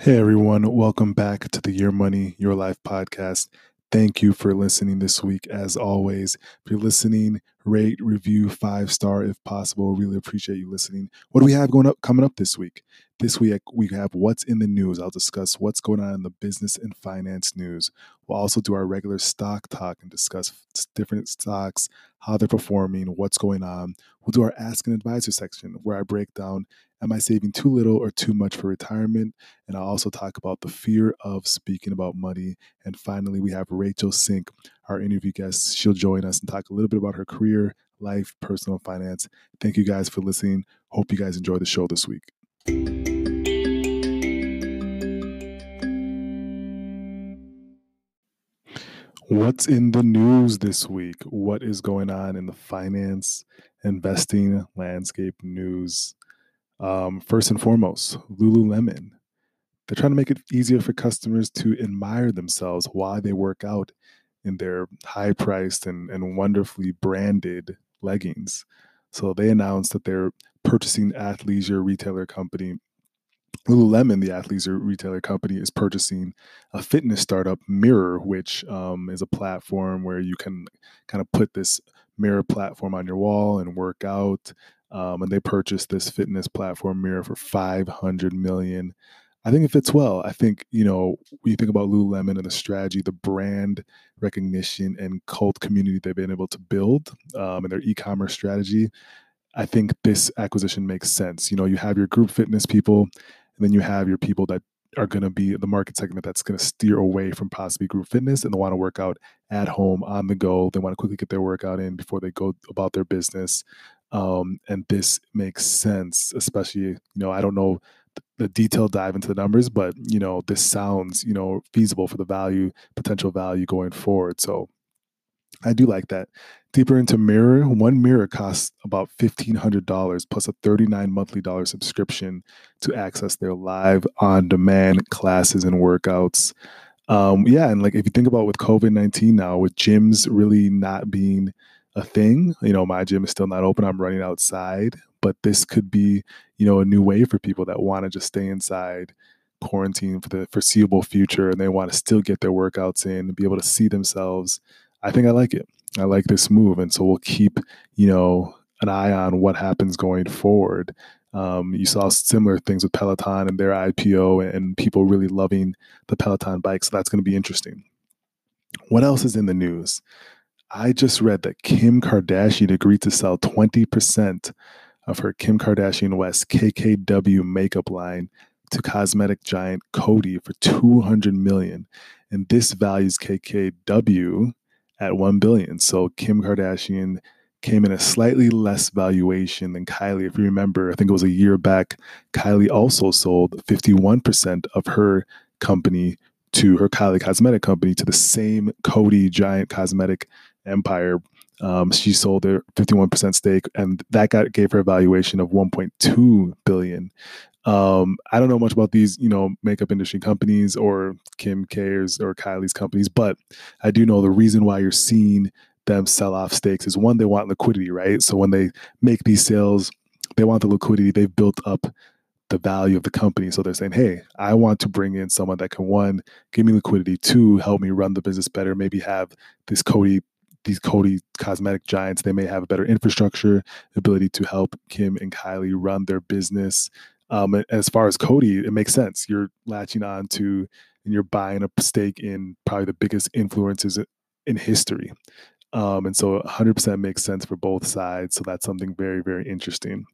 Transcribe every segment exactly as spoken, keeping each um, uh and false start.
Hey everyone, welcome back to the Your Money, Your Life podcast. Thank you for listening this week. As always, if you're listening, rate, review, five star if possible. Really appreciate you listening. What do we have going up coming up this week? This week we have what's in the news. I'll discuss what's going on in the business and finance news. We'll also do our regular stock talk and discuss different stocks, how they're performing, what's going on. We'll do our Ask an Advisor section where I break down, am I saving too little or too much for retirement? And I'll also talk about the fear of speaking about money. And finally, we have Rachel Sink, our interview guest. She'll join us and talk a little bit about her career, life, personal finance. Thank you guys for listening. Hope you guys enjoy the show this week. What's in the news this week? What is going on in the finance, investing, landscape news? Um, first and foremost, Lululemon. They're trying to make it easier for customers to admire themselves while they work out in their high-priced and, and wonderfully branded leggings. So they announced that they're purchasing athleisure retailer company. Lululemon, the athleisure retailer company, is purchasing a fitness startup, Mirror, which um, is a platform where you can kind of put this Mirror platform on your wall and work out. Um, and they purchased this fitness platform, Mirror, for five hundred million dollars. I think it fits well. I think, you know, when you think about Lululemon and the strategy, the brand recognition and cult community they've been able to build um, and their e-commerce strategy, I think this acquisition makes sense. You know, you have your group fitness people, and then you have your people that are going to be the market segment that's going to steer away from possibly group fitness, and they want to work out at home, on the go. They want to quickly get their workout in before they go about their business. Um, and this makes sense, especially, you know, I don't know the detailed dive into the numbers, but, you know, this sounds, you know, feasible for the value, potential value going forward. So I do like that. Deeper into Mirror, one Mirror costs about fifteen hundred dollars plus a thirty-nine dollars monthly dollar subscription to access their live on-demand classes and workouts. Um, yeah, and like if you think about with COVID nineteen now, with gyms really not being a thing, you know, my gym is still not open. I'm running outside, but this could be, you know, a new way for people that want to just stay inside, quarantine for the foreseeable future, and they want to still get their workouts in and be able to see themselves. I think I like it. I like this move. And so we'll keep, you know, an eye on what happens going forward. Um, you saw similar things with Peloton and their I P O and people really loving the Peloton bike. So that's going to be interesting. What else is in the news? I just read that Kim Kardashian agreed to sell twenty percent of her Kim Kardashian West K K W makeup line to cosmetic giant Coty for two hundred million dollars. And this values K K W at one billion dollars. So Kim Kardashian came in a slightly less valuation than Kylie. If you remember, I think it was a year back, Kylie also sold fifty-one percent of her company to her Kylie Cosmetic company to the same Coty giant cosmetic empire. Um, she sold their fifty-one percent stake, and that got gave her a valuation of one point two billion dollars. Um, I don't know much about these, you know, makeup industry companies or Kim K's or Kylie's companies, but I do know the reason why you're seeing them sell off stakes is one, they want liquidity, right? So when they make these sales, they want the liquidity. They've built up the value of the company. So they're saying, hey, I want to bring in someone that can, one, give me liquidity, two, help me run the business better, maybe have this Coty, these Coty cosmetic giants, they may have a better infrastructure, ability to help Kim and Kylie run their business. Um, and as far as Coty, it makes sense. You're latching on to and you're buying a stake in probably the biggest influencers in history. Um, and so one hundred percent makes sense for both sides. So that's something very, very interesting.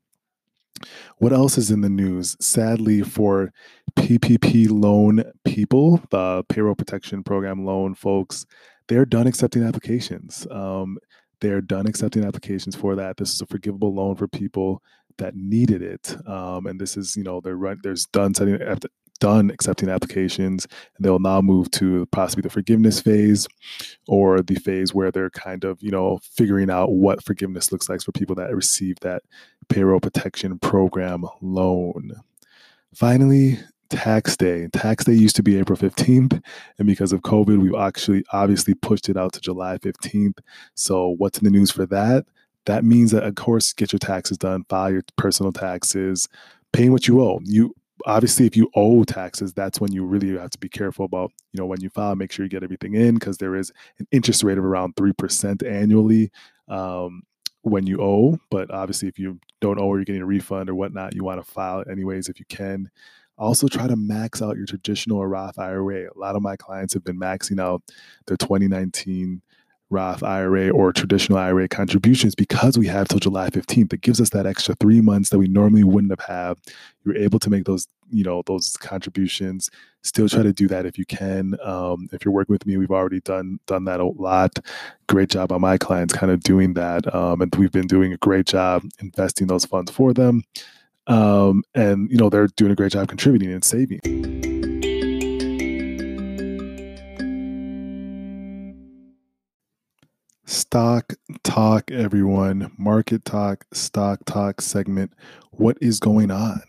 What else is in the news? Sadly, for P P P loan people, the Payroll Protection Program loan folks, they're done accepting applications. Um, they're done accepting applications for that. This is a forgivable loan for people that needed it. Um, and this is, you know, they're run, there's done setting after done accepting applications, and they'll now move to possibly the forgiveness phase or the phase where they're kind of, you know, figuring out what forgiveness looks like for people that receive that Payroll Protection Program loan. Finally, tax day. Tax day used to be April fifteenth, and because of COVID, we've actually obviously pushed it out to July fifteenth. So what's in the news for that? That means that, of course, get your taxes done, file your personal taxes, paying what you owe. You obviously, if you owe taxes, that's when you really have to be careful about, you know, when you file, make sure you get everything in, because there is an interest rate of around three percent annually um, when you owe. But obviously, if you don't owe or you're getting a refund or whatnot, you want to file anyways if you can. Also, try to max out your traditional or Roth I R A. A lot of my clients have been maxing out their twenty nineteen Roth I R A or traditional I R A contributions because we have till July fifteenth. It gives us that extra three months that we normally wouldn't have had. You're able to make those, you know, those contributions. Still try to do that if you can. Um, if you're working with me, we've already done done that a lot. Great job on my clients kind of doing that. Um, and we've been doing a great job investing those funds for them. Um, and, you know, they're doing a great job contributing and saving. Stock talk, everyone. Market talk, stock talk segment. What is going on?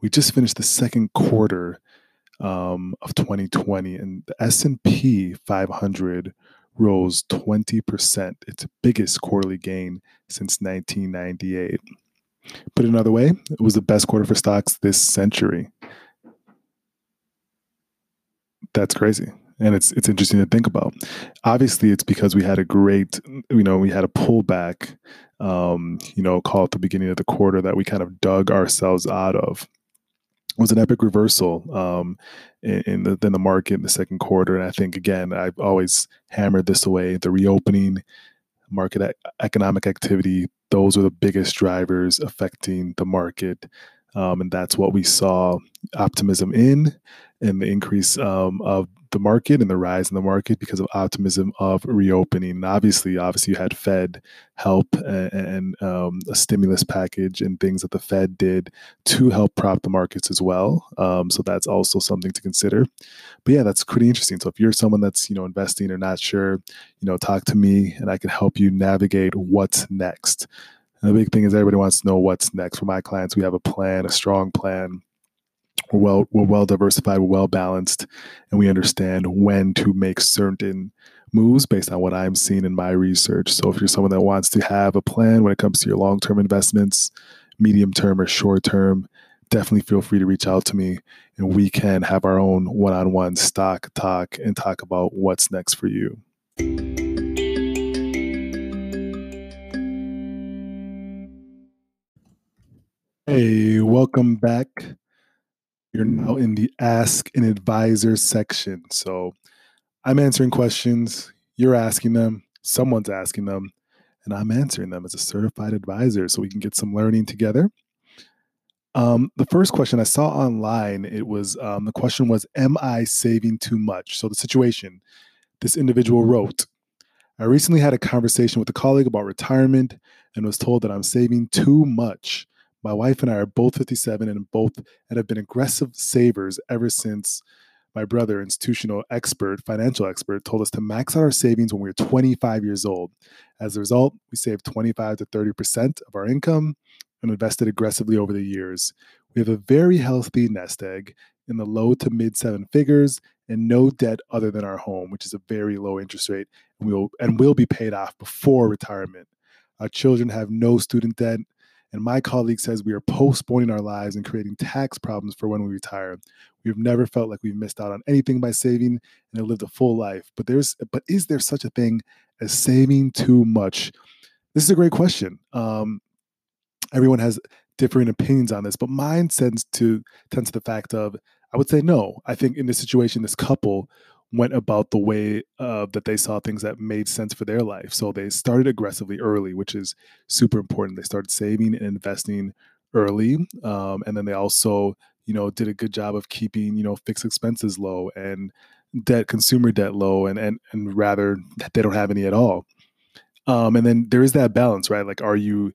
We just finished the second quarter um, of twenty twenty, and the S and P five hundred rose twenty percent. Its biggest quarterly gain since nineteen ninety-eight. Put another way, it was the best quarter for stocks this century. That's crazy. And it's it's interesting to think about. Obviously, it's because we had a great, you know, we had a pullback, um, you know, call it the beginning of the quarter that we kind of dug ourselves out of. It was an epic reversal um, in, in, the, in the market in the second quarter. And I think, again, I've always hammered this away, the reopening, market economic activity, those are the biggest drivers affecting the market. Um, and that's what we saw optimism in, and the increase um, of the market and the rise in the market because of optimism of reopening. And obviously, obviously you had Fed help and, and um, a stimulus package and things that the Fed did to help prop the markets as well. Um, so that's also something to consider. But yeah, that's pretty interesting. So if you're someone that's, you know, investing or not sure, you know, talk to me and I can help you navigate what's next. And the big thing is everybody wants to know what's next. For my clients, we have a plan, a strong plan. We're well, we're well diversified, we're well balanced, and we understand when to make certain moves based on what I'm seeing in my research. So if you're someone that wants to have a plan when it comes to your long-term investments, medium-term or short-term, definitely feel free to reach out to me, and we can have our own one-on-one stock talk and talk about what's next for you. Hey, welcome back. You're now in the Ask an Advisor section. So I'm answering questions, you're asking them, someone's asking them, and I'm answering them as a certified advisor so we can get some learning together. Um, the first question I saw online, it was, um, the question was, am I saving too much? So the situation, this individual wrote, I recently had a conversation with a colleague about retirement and was told that I'm saving too much. My wife and I are both fifty-seven and both and have been aggressive savers ever since my brother, institutional expert, financial expert, told us to max out our savings when we were twenty-five years old. As a result, we saved twenty-five to thirty percent of our income and invested aggressively over the years. We have a very healthy nest egg in the low to mid seven figures and no debt other than our home, which is a very low interest rate and will, and will be paid off before retirement. Our children have no student debt. And my colleague says we are postponing our lives and creating tax problems for when we retire. We've never felt like we've missed out on anything by saving and have lived a full life. But there's, but is there such a thing as saving too much? This is a great question. Um, everyone has differing opinions on this, but mine tends to tends to the fact of, I would say no. I think in this situation, this couple went about the way uh, that they saw things that made sense for their life. So they started aggressively early, which is super important. They started saving and investing early. Um, and then they also, you know, did a good job of keeping, you know, fixed expenses low and debt, consumer debt low, and, and, and rather they don't have any at all. Um, and then there is that balance, right? Like, are you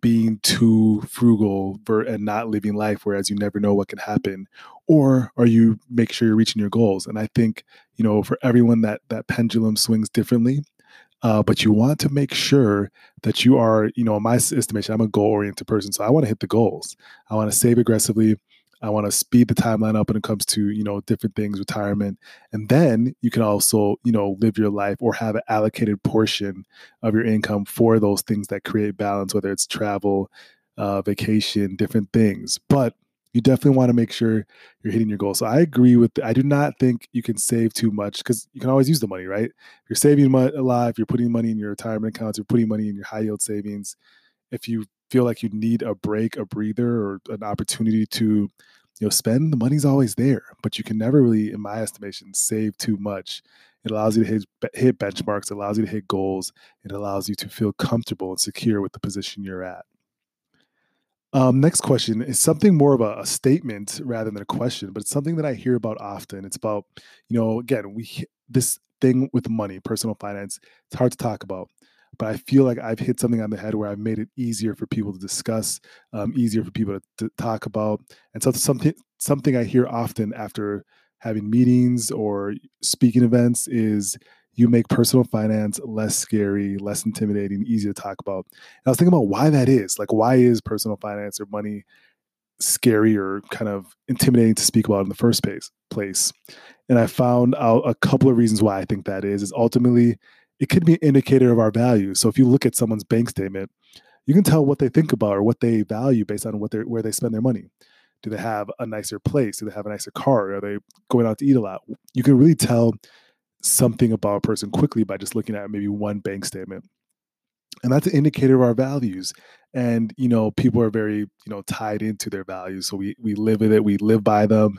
being too frugal and not living life, whereas you never know what can happen? Or are you make sure you're reaching your goals? And I think, you know, for everyone that that pendulum swings differently, uh, but you want to make sure that you are, you know, in my estimation, I'm a goal-oriented person, so I want to hit the goals. I want to save aggressively. I want to speed the timeline up when it comes to, you know, different things, retirement. And then you can also, you know, live your life or have an allocated portion of your income for those things that create balance, whether it's travel, uh, vacation, different things. But You definitely want to make sure you're hitting your goal. So I agree with, I do not think you can save too much because you can always use the money, right? If you're saving money alive, you're putting money in your retirement accounts, you're putting money in your high yield savings. If you feel like you need a break, a breather, or an opportunity to, you know, spend, the money's always there, but you can never really, in my estimation, save too much. It allows you to hit, hit benchmarks, it allows you to hit goals, it allows you to feel comfortable and secure with the position you're at. Um, next question is something more of a, a statement rather than a question, but it's something that I hear about often. It's about, you know, again, we this thing with money, personal finance, it's hard to talk about, but I feel like I've hit something on the head where I've made it easier for people to discuss, um, easier for people to, to talk about. And so something, something I hear often after having meetings or speaking events is you make personal finance less scary, less intimidating, easier to talk about. And I was thinking about why that is. Like, why is personal finance or money scary or kind of intimidating to speak about in the first place? And I found out a couple of reasons why I think that is, is ultimately it could be an indicator of our values. So if you look at someone's bank statement, you can tell what they think about or what they value based on what they where they spend their money. Do they have a nicer place? Do they have a nicer car? Are they going out to eat a lot? You can really tell something about a person quickly by just looking at maybe one bank statement. And that's an indicator of our values. And, you know, people are very, you know, tied into their values. So we we live with it, we live by them.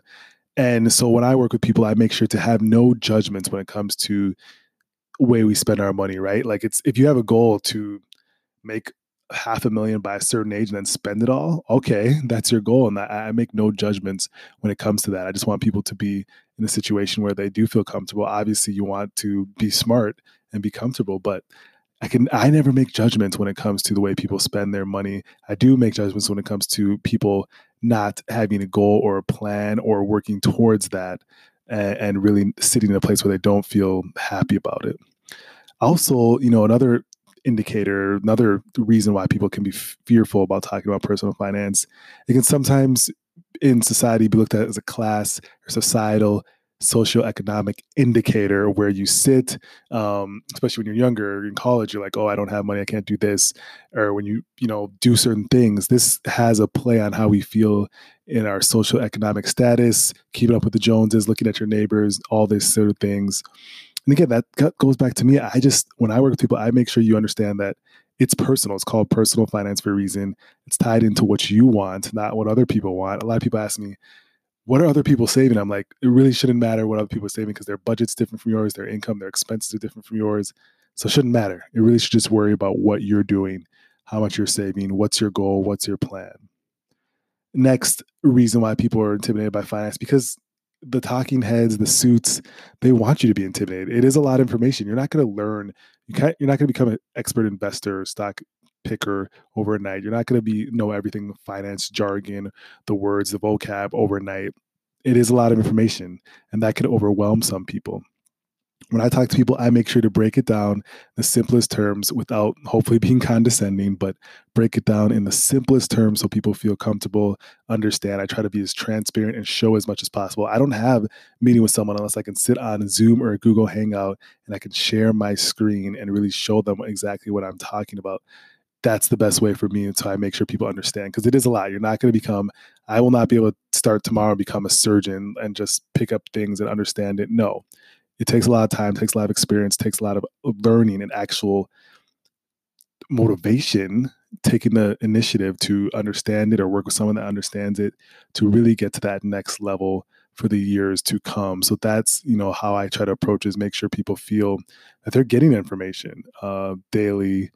And so when I work with people, I make sure to have no judgments when it comes to way we spend our money, right? Like, it's, if you have a goal to make half a million by a certain age and then spend it all, okay, that's your goal. And I, I make no judgments when it comes to that. I just want people to be in a situation where they do feel comfortable. Obviously, you want to be smart and be comfortable, but I can, I never make judgments when it comes to the way people spend their money. I do make judgments when it comes to people not having a goal or a plan or working towards that and, and really sitting in a place where they don't feel happy about it. Also, you know, another indicator, another reason why people can be f- fearful about talking about personal finance, it can sometimes in society be looked at as a class or societal socioeconomic indicator where you sit, um, especially when you're younger, in college, you're like, oh, I don't have money, I can't do this. Or when you, you know, do certain things, this has a play on how we feel in our socioeconomic status, keeping up with the Joneses, looking at your neighbors, all these sort of things. And again, that goes back to me. I just, when I work with people, I make sure you understand that it's personal. It's called personal finance for a reason. It's tied into what you want, not what other people want. A lot of people ask me, what are other people saving? I'm like, it really shouldn't matter what other people are saving because their budget's different from yours, their income, their expenses are different from yours. So it shouldn't matter. It really should just worry about what you're doing, how much you're saving, what's your goal, what's your plan. Next reason why people are intimidated by finance, because the talking heads, the suits, they want you to be intimidated. It is a lot of information. You're not going to learn. You can't, you're not going to become an expert investor, stock picker overnight. You're not going to be know everything, finance jargon, the words, the vocab overnight. It is a lot of information, and that could overwhelm some people. When I talk to people, I make sure to break it down in the simplest terms without hopefully being condescending, but break it down in the simplest terms so people feel comfortable, understand. I try to be as transparent and show as much as possible. I don't have a meeting with someone unless I can sit on Zoom or a Google Hangout and I can share my screen and really show them exactly what I'm talking about. That's the best way for me until I make sure people understand, because it is a lot. You're not going to become, I will not be able to start tomorrow and become a surgeon and just pick up things and understand it. No. It takes a lot of time, takes a lot of experience, takes a lot of learning and actual motivation, taking the initiative to understand it or work with someone that understands it to really get to that next level for the years to come. So that's, you know, how I try to approach is make sure people feel that they're getting information uh, daily,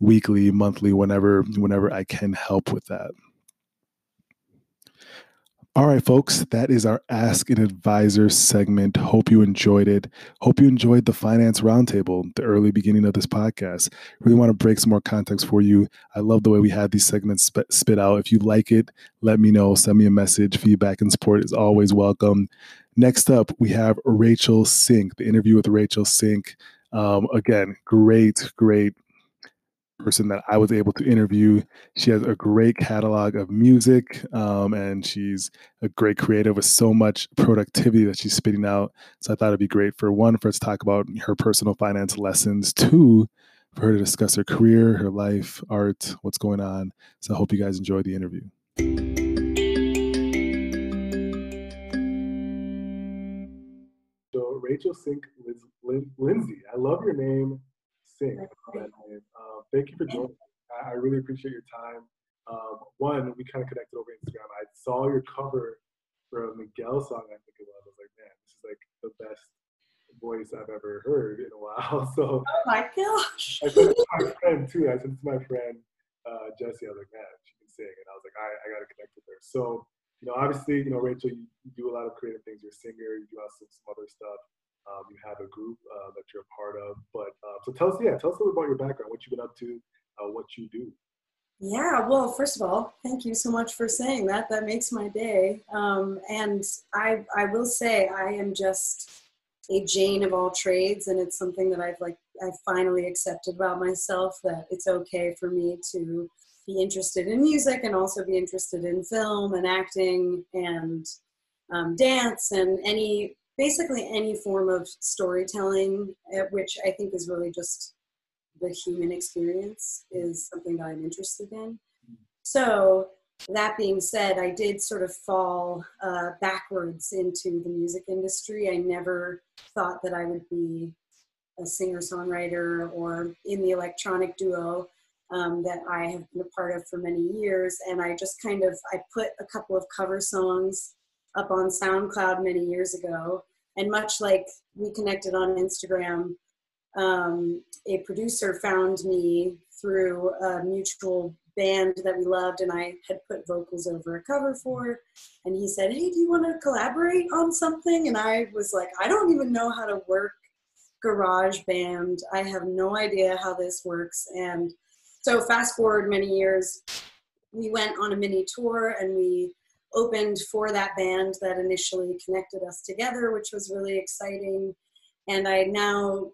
weekly, monthly, whenever, whenever I can help with that. All right, folks, that is our Ask an Advisor segment. Hope you enjoyed it. Hope you enjoyed the Finance Roundtable, the early beginning of this podcast. Really want to break some more context for you. I love the way we had these segments sp- spit out. If you like it, let me know. Send me a message. Feedback and support is always welcome. Next up, we have Rachel Sink, the interview with Rachel Sink. Um, again, great, great person that I was able to interview. She has a great catalog of music, um, and she's a great creative with so much productivity that she's spitting out. So I thought it'd be great for one, for us to talk about her personal finance lessons, two, for her to discuss her career, her life, art, what's going on. So I hope you guys enjoyed the interview. with Rachel Sink Lindsay. I love your name, Sink. Uh, thank you for joining us. I really appreciate your time. Um, one, we kind of connected over Instagram. I saw your cover for a Miguel song, I think it was. I was like, man, this is like the best voice I've ever heard in a while. So, oh my gosh. I sent it to my friend too. I sent it to my friend, uh, Jessie. I was like, man, she can sing. And I was like, all right, I got to connect with her. So, you know, obviously, you know, Rachel, you, you do a lot of creative things. You're a singer. You do some, some other stuff. Um, you have a group uh, that you're a part of. But uh, so tell us, yeah, tell us a little about your background, what you've been up to, uh, what you do. Yeah, well, first of all, thank you so much for saying that. That makes my day. Um, and I, I will say I am just a Jane of all trades, and it's something that I've like, I finally accepted about myself, that it's okay for me to be interested in music and also be interested in film and acting and um, dance and any, basically any form of storytelling, which I think is really just the human experience is something that I'm interested in. So that being said, I did sort of fall uh, backwards into the music industry. I never thought that I would be a singer-songwriter or in the electronic duo um, that I have been a part of for many years. And I just kind of, I put a couple of cover songs up on SoundCloud many years ago. And much like we connected on Instagram, Um, a producer found me through a mutual band that we loved, and I had put vocals over a cover for, and he said, hey, do you want to collaborate on something? And I was like, I don't even know how to work Garage Band. I have no idea how this works. And so fast forward many years, we went on a mini tour and we opened for that band that initially connected us together, which was really exciting. And I now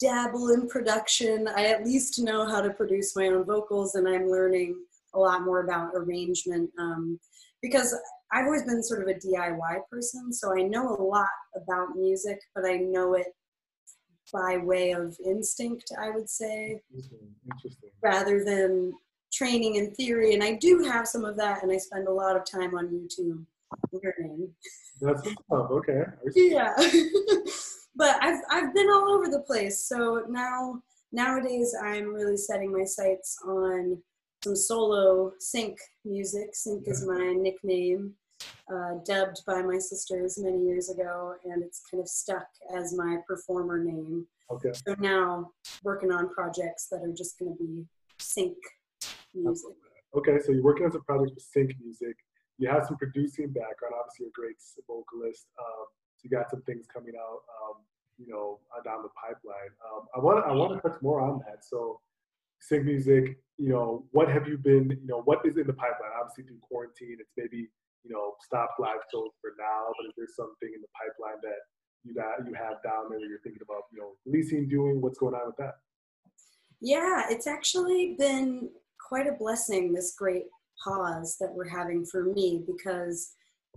dabble in production. I at least know how to produce my own vocals, and I'm learning a lot more about arrangement um, because I've always been sort of a D I Y person, so I know a lot about music, but I know it by way of instinct, I would say, Interesting. Interesting. rather than training in theory. And I do have some of that, and I spend a lot of time on YouTube learning. That's tough. Okay. Yeah. But I've, I've been all over the place. So now, nowadays I'm really setting my sights on some solo sync music. Sync yeah. is my nickname, uh, dubbed by my sisters many years ago, and it's kind of stuck as my performer name. Okay. So now working on projects that are just gonna be sync music. Okay, so you're working on some projects with sync music. You have some producing background, obviously you're a great vocalist. Um, So you got some things coming out, um, you know, down the pipeline. Um, I want to I want to touch more on that. So, sync music, you know, what have you been, you know, what is in the pipeline? Obviously, through quarantine, it's maybe, you know, stopped live shows for now. But is there something in the pipeline that you got, you have down there that you're thinking about, you know, releasing, doing? What's going on with that? Yeah, it's actually been quite a blessing, this great pause that we're having for me, because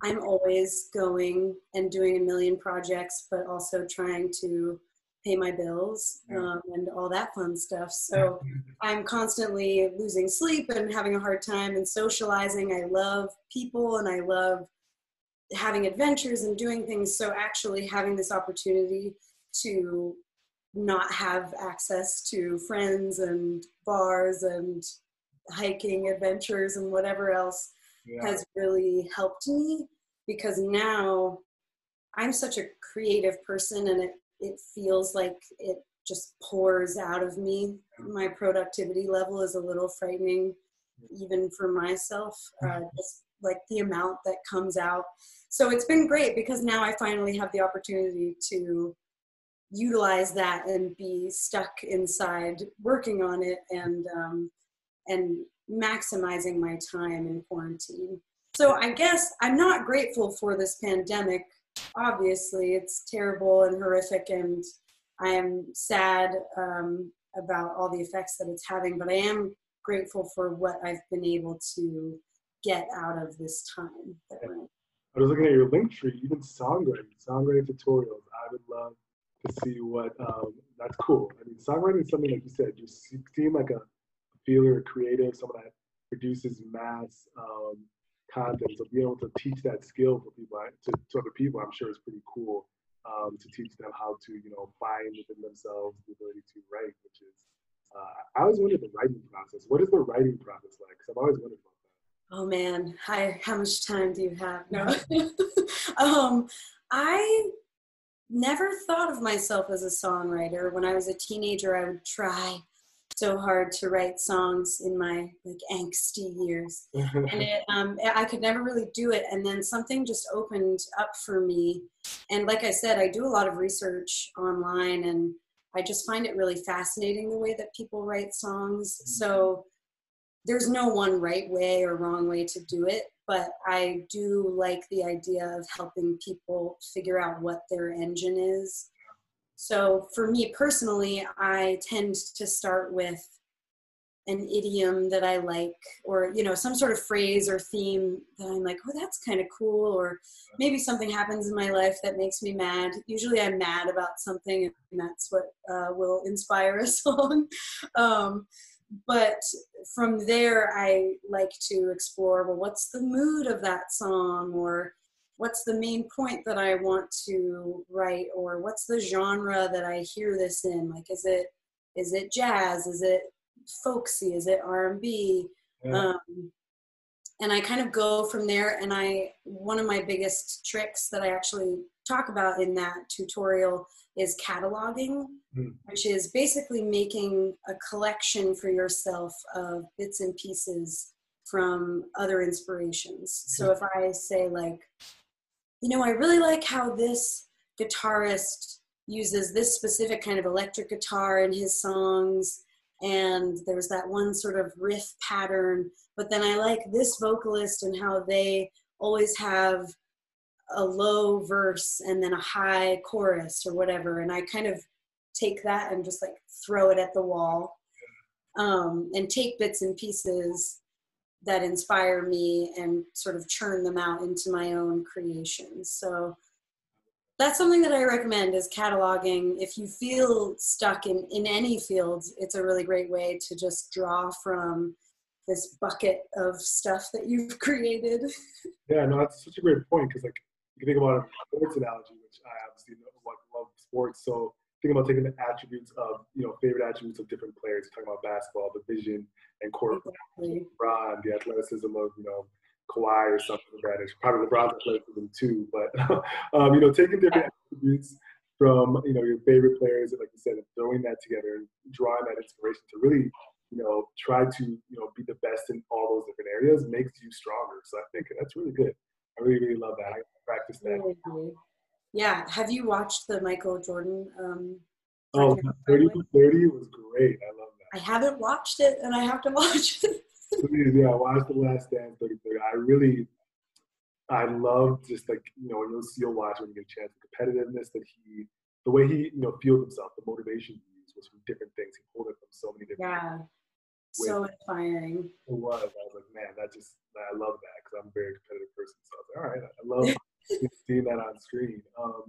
I'm always going and doing a million projects, but also trying to pay my bills um, and all that fun stuff. So I'm constantly losing sleep and having a hard time and socializing. I love people and I love having adventures and doing things. So actually having this opportunity to not have access to friends and bars and hiking adventures and whatever else Yeah. has really helped me, because now I'm such a creative person, and it, it feels like it just pours out of me. My productivity level is a little frightening even for myself, uh, just like the amount that comes out. So it's been great because now I finally have the opportunity to utilize that and be stuck inside working on it and um, and maximizing my time in quarantine. So I guess I'm not grateful for this pandemic. Obviously, it's terrible and horrific, and I am sad um, about all the effects that it's having, but I am grateful for what I've been able to get out of this time. That yeah. we're in. I was looking at your link tree, even songwriting, songwriting tutorials. I would love to see what, um, that's cool. I mean, songwriting is something, like you said, you seem like a feeler, creative, someone that produces mass um, content. So being able to teach that skill for people, to, to other people, I'm sure is pretty cool. um, to teach them how to, you know, find within themselves the ability to write, which is, uh, I always wondered the writing process. What is the writing process like? Because I've always wondered about that. Oh man, hi, how much time do you have? No. um, I never thought of myself as a songwriter. When I was a teenager, I would try so hard to write songs in my like angsty years, and it, um, I could never really do it. And then something just opened up for me. And like I said, I do a lot of research online, and I just find it really fascinating the way that people write songs. So there's no one right way or wrong way to do it, but I do like the idea of helping people figure out what their engine is. So for me personally, I tend to start with an idiom that I like, or, you know, some sort of phrase or theme that I'm like, oh, that's kind of cool. Or maybe something happens in my life that makes me mad. Usually I'm mad about something, and that's what uh, will inspire a song. um, but from there, I like to explore, well, what's the mood of that song, or what's the main point that I want to write, or what's the genre that I hear this in? Like, is it, is it jazz? Is it folksy? Is it R and B? Yeah. Um, and I kind of go from there. And I, one of my biggest tricks that I actually talk about in that tutorial is cataloging, mm. which is basically making a collection for yourself of bits and pieces from other inspirations. So if I say like, you know, I really like how this guitarist uses this specific kind of electric guitar in his songs, and there's that one sort of riff pattern, but then I like this vocalist and how they always have a low verse and then a high chorus or whatever, and I kind of take that and just like throw it at the wall, um, and take bits and pieces that inspire me and sort of churn them out into my own creations. So that's something that I recommend, is cataloging. If you feel stuck in, in any field, it's a really great way to just draw from this bucket of stuff that you've created. Yeah, no, that's such a great point, because like you can think about a sports analogy, which I obviously love, love sports. So think about taking the attributes of, you know, favorite attributes of different players. You're talking about basketball, the vision and court, exactly. LeBron, the athleticism of, you know, Kawhi or something like that. It's probably LeBron's athleticism too, but, um, you know, taking different attributes from, you know, your favorite players, and like you said, throwing that together and drawing that inspiration to really, you know, try to, you know, be the best in all those different areas makes you stronger. So I think that's really good. I really, really love that. I practice that. Really? Yeah. Have you watched the Michael Jordan? Um, oh, thirty for thirty was great. I love that. I haven't watched it, and I have to watch it. Please, yeah, watch The Last Stand, thirty for thirty. I really, I love just like, you know, you'll see, you'll watch when you get a chance, the competitiveness that he, the way he, you know, fueled himself, the motivation he used was from different things. He pulled it from so many different Yeah, ways. So inspiring. It was. I was like, man, that just, I love that, because I'm a very competitive person. So I was like, all right, I love seeing that on screen. Um,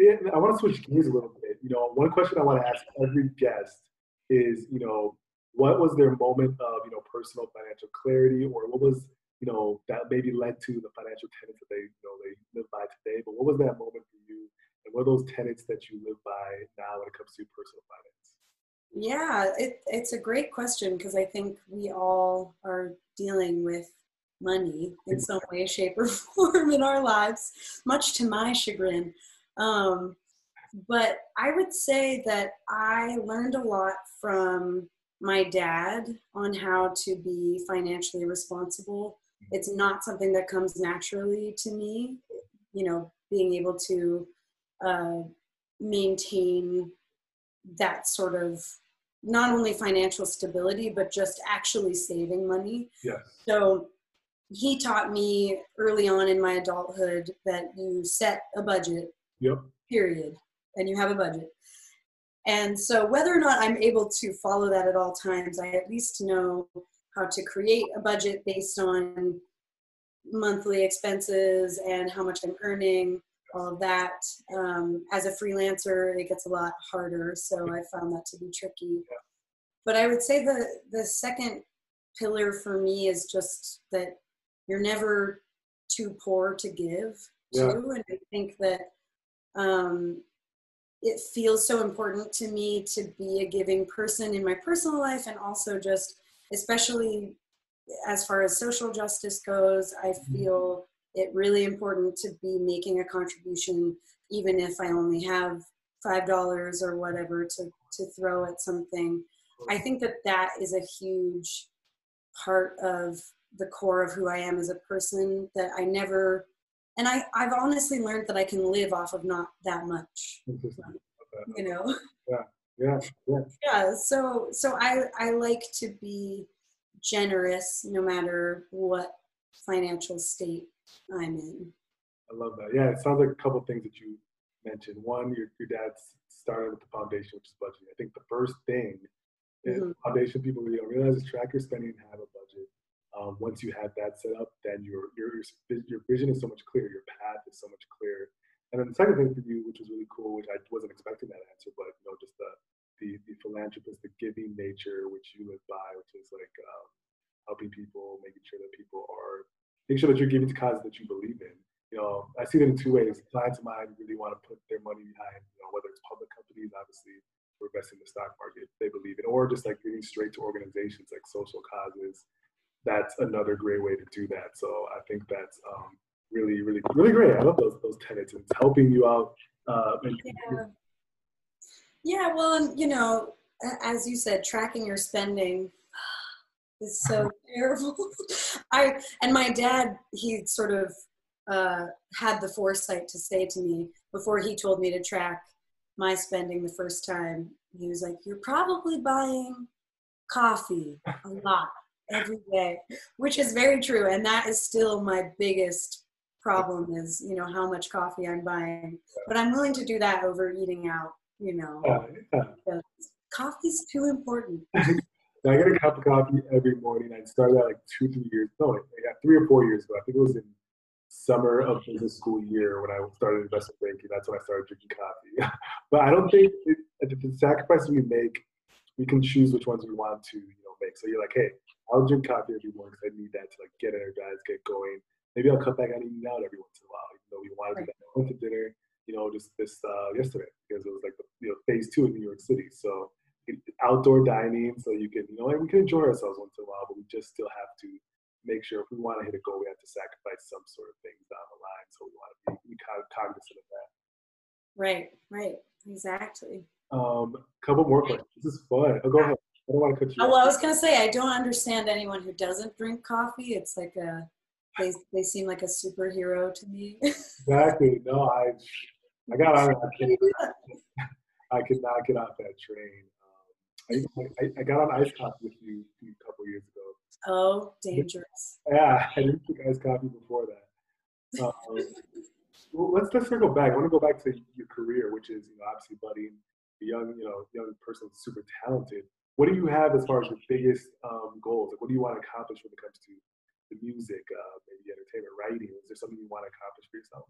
and I want to switch gears a little bit. You know, one question I want to ask every guest is, you know, what was their moment of, you know, personal financial clarity, or what was, you know, that maybe led to the financial tenets that they, you know, they live by today? But what was that moment for you, and what are those tenets that you live by now when it comes to personal finance? Yeah, it, it's a great question, because I think we all are dealing with money in some way, shape, or form in our lives, much to my chagrin. Um, but I would say that I learned a lot from my dad on how to be financially responsible. It's not something that comes naturally to me, you know, being able to uh, maintain that sort of not only financial stability, but just actually saving money. Yes. So he taught me early on in my adulthood that you set a budget, yep. period, and you have a budget. And so whether or not I'm able to follow that at all times, I at least know how to create a budget based on monthly expenses and how much I'm earning, all of that. Um, as a freelancer, it gets a lot harder, so I found that to be tricky. But I would say the, the second pillar for me is just that you're never too poor to give, yeah. too. And I think that Um, it feels so important to me to be a giving person in my personal life, and also just, especially as far as social justice goes, I feel it really important to be making a contribution, even if I only have five dollars or whatever to, to throw at something. I think that that is a huge part of the core of who I am as a person, that I never, and I, I've honestly learned that I can live off of not that much, you know? Yeah, yeah, yeah. Yeah, so, so I, I like to be generous no matter what financial state I'm in. I love that. Yeah, it sounds like a couple things that you mentioned. One, your, your dad started with the foundation, which is budgeting. I think the first thing is mm-hmm. foundation people really don't realize is track your spending and have a budget. Um, once you have that set up, then your, your your vision is so much clearer, your path is so much clearer. And then the second thing for you, which was really cool, which I wasn't expecting that answer, but you know, just the the, the philanthropist, the giving nature which you live by, which is like um, helping people, making sure that people are, make sure that you're giving to causes that you believe in. You know, I see it in two ways. Clients of mine really want to put their money behind, you know, whether it's public companies, obviously, or investing in the stock market, they believe in, or just like giving straight to organizations like social causes. That's another great way to do that. So I think that's um, really, really, really great. I love those those tenets, and it's helping you out. Uh, and- yeah. yeah, well, and you know, as you said, tracking your spending is so terrible. I and my dad, he sort of Uh, had the foresight to say to me before he told me to track my spending the first time. He was like, "You're probably buying coffee a lot every day," which is very true. And that is still my biggest problem is, you know, how much coffee I'm buying. But I'm willing to do that over eating out, you know. Uh, yeah. Coffee's too important. Now, I get a cup of coffee every morning. I started out like two, three years. No, I got three or four years ago. I think it was in summer of business school year when I started investment banking. That's when I started drinking coffee. But I don't think it, the sacrifices we make, we can choose which ones we want to, you know, make. So you're like, hey, I'll drink coffee every morning because I need that to like get energized, get going. Maybe I'll cut back on eating out every once in a while. Even though we wanted right. to go out to dinner, you know, just this uh, yesterday, because it was like the, you know, phase two in New York City. So it, outdoor dining, so you can, you know, and we can enjoy ourselves once in a while, but we just still have to make sure if we want to hit a goal, we have to sacrifice some sort of things down the line. So we want to be, be kind of cognizant of that. Right, right, exactly. Um, a couple more questions. This is fun. Oh, go ahead. I don't want to cut you off. Oh, well, I was going to say, I don't understand anyone who doesn't drink coffee. It's like a, they they seem like a superhero to me. Exactly. No, I I got on. I could, I could not get off that train. Um, I, I, I got on iced coffee with you a couple years ago. Oh, dangerous. Yeah, I didn't think iced coffee before that. Um, well, let's let's circle back. I want to go back to your career, which is, you know, obviously budding, the young, you know, young person that's super talented. What do you have as far as your biggest um, goals? Like, what do you want to accomplish when it comes to the music, uh, maybe entertainment, writing? Is there something you want to accomplish for yourself?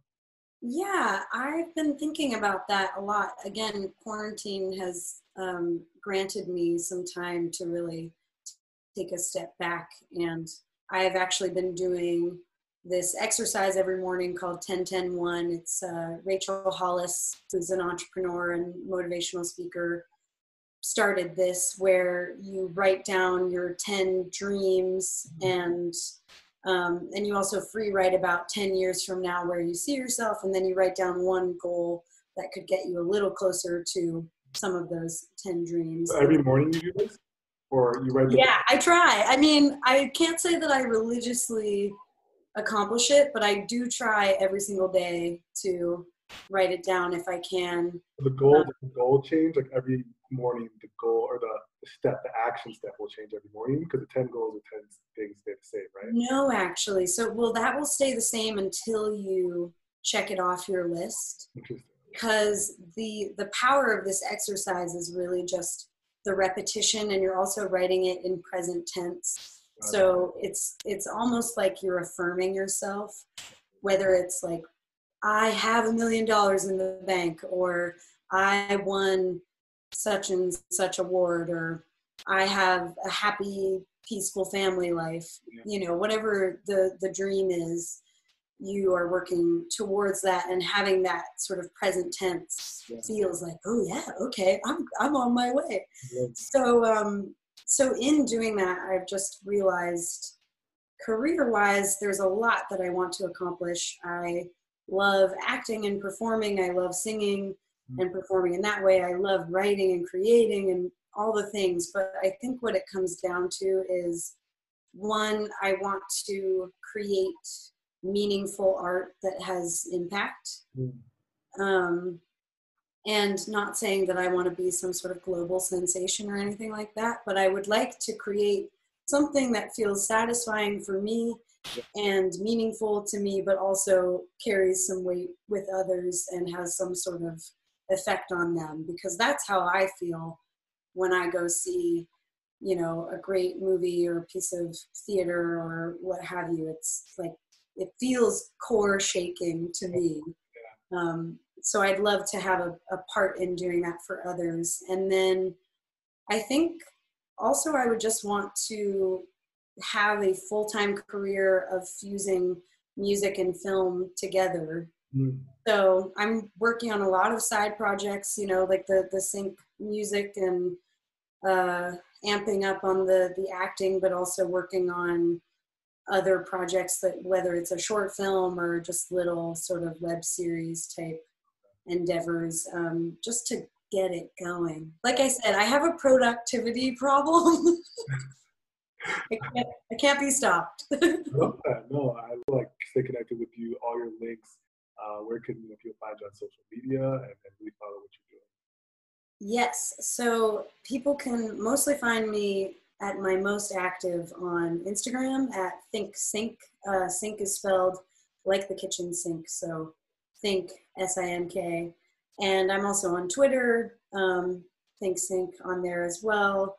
Yeah, I've been thinking about that a lot. Again, quarantine has um, granted me some time to really take a step back, and I've actually been doing this exercise every morning called ten ten one. It's uh, Rachel Hollis, who's an entrepreneur and motivational speaker, started this, where you write down your ten dreams, and um, and you also free write about ten years from now where you see yourself, and then you write down one goal that could get you a little closer to some of those ten dreams. Every morning you do this? Or you read the yeah, book? I try. I mean, I can't say that I religiously accomplish it, but I do try every single day to write it down if I can. The goal, um, the goal change, like every morning, the goal or the step, the action step will change every morning, because the ten goals or ten things stay the same, right? No, actually. So, well, that will stay the same until you check it off your list. Interesting. Because the the power of this exercise is really just the repetition, and you're also writing it in present tense. So it's it's almost like you're affirming yourself, whether it's like, I have a million dollars in the bank, or I won such and such award, or I have a happy, peaceful family life, you know, whatever the, the dream is. you are working towards that, and having that sort of present tense yeah. feels like, oh yeah, okay, I'm I'm on my way. Yeah. So um, so in doing that, I've just realized career-wise, there's a lot that I want to accomplish. I love acting and performing. I love singing mm. and performing in that way. I love writing and creating and all the things. But I think what it comes down to is, one, I want to create meaningful art that has impact. Mm. Um, and not saying that I want to be some sort of global sensation or anything like that, but I would like to create something that feels satisfying for me and meaningful to me, but also carries some weight with others and has some sort of effect on them, because that's how I feel when I go see, you know, a great movie or a piece of theater or what have you. It's like, it feels core shaking to me. Um, so I'd love to have a, a part in doing that for others. And then I think also I would just want to have a full-time career of fusing music and film together. Mm. So I'm working on a lot of side projects, you know, like the the sync music and uh, amping up on the the acting, but also working on other projects, that whether it's a short film or just little sort of web series type endeavors, um, just to get it going. Like I said, I have a productivity problem. I, can't, I can't be stopped. I love that. No, I like to stay connected with you, all your links. Uh, where can you, if you find you on social media, and, and really follow what you're doing? Yes. So people can mostly find me at my most active on Instagram at thinksink. Uh, sink is spelled like the kitchen sink, so think, S I N K. And I'm also on Twitter, um, thinksink on there as well.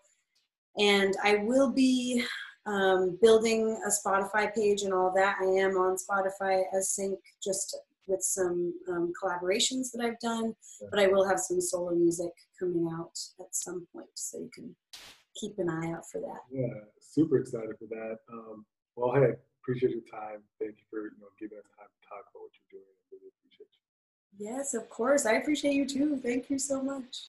And I will be um, building a Spotify page and all that. I am on Spotify as Sync, just with some um, collaborations that I've done, but I will have some solo music coming out at some point, so you can keep an eye out for that. Yeah, super excited for that. Um, well, hey, appreciate your time. Thank you for, you know, giving us time to talk about what you're doing. I really appreciate you. Yes, of course. I appreciate you too. Thank you so much.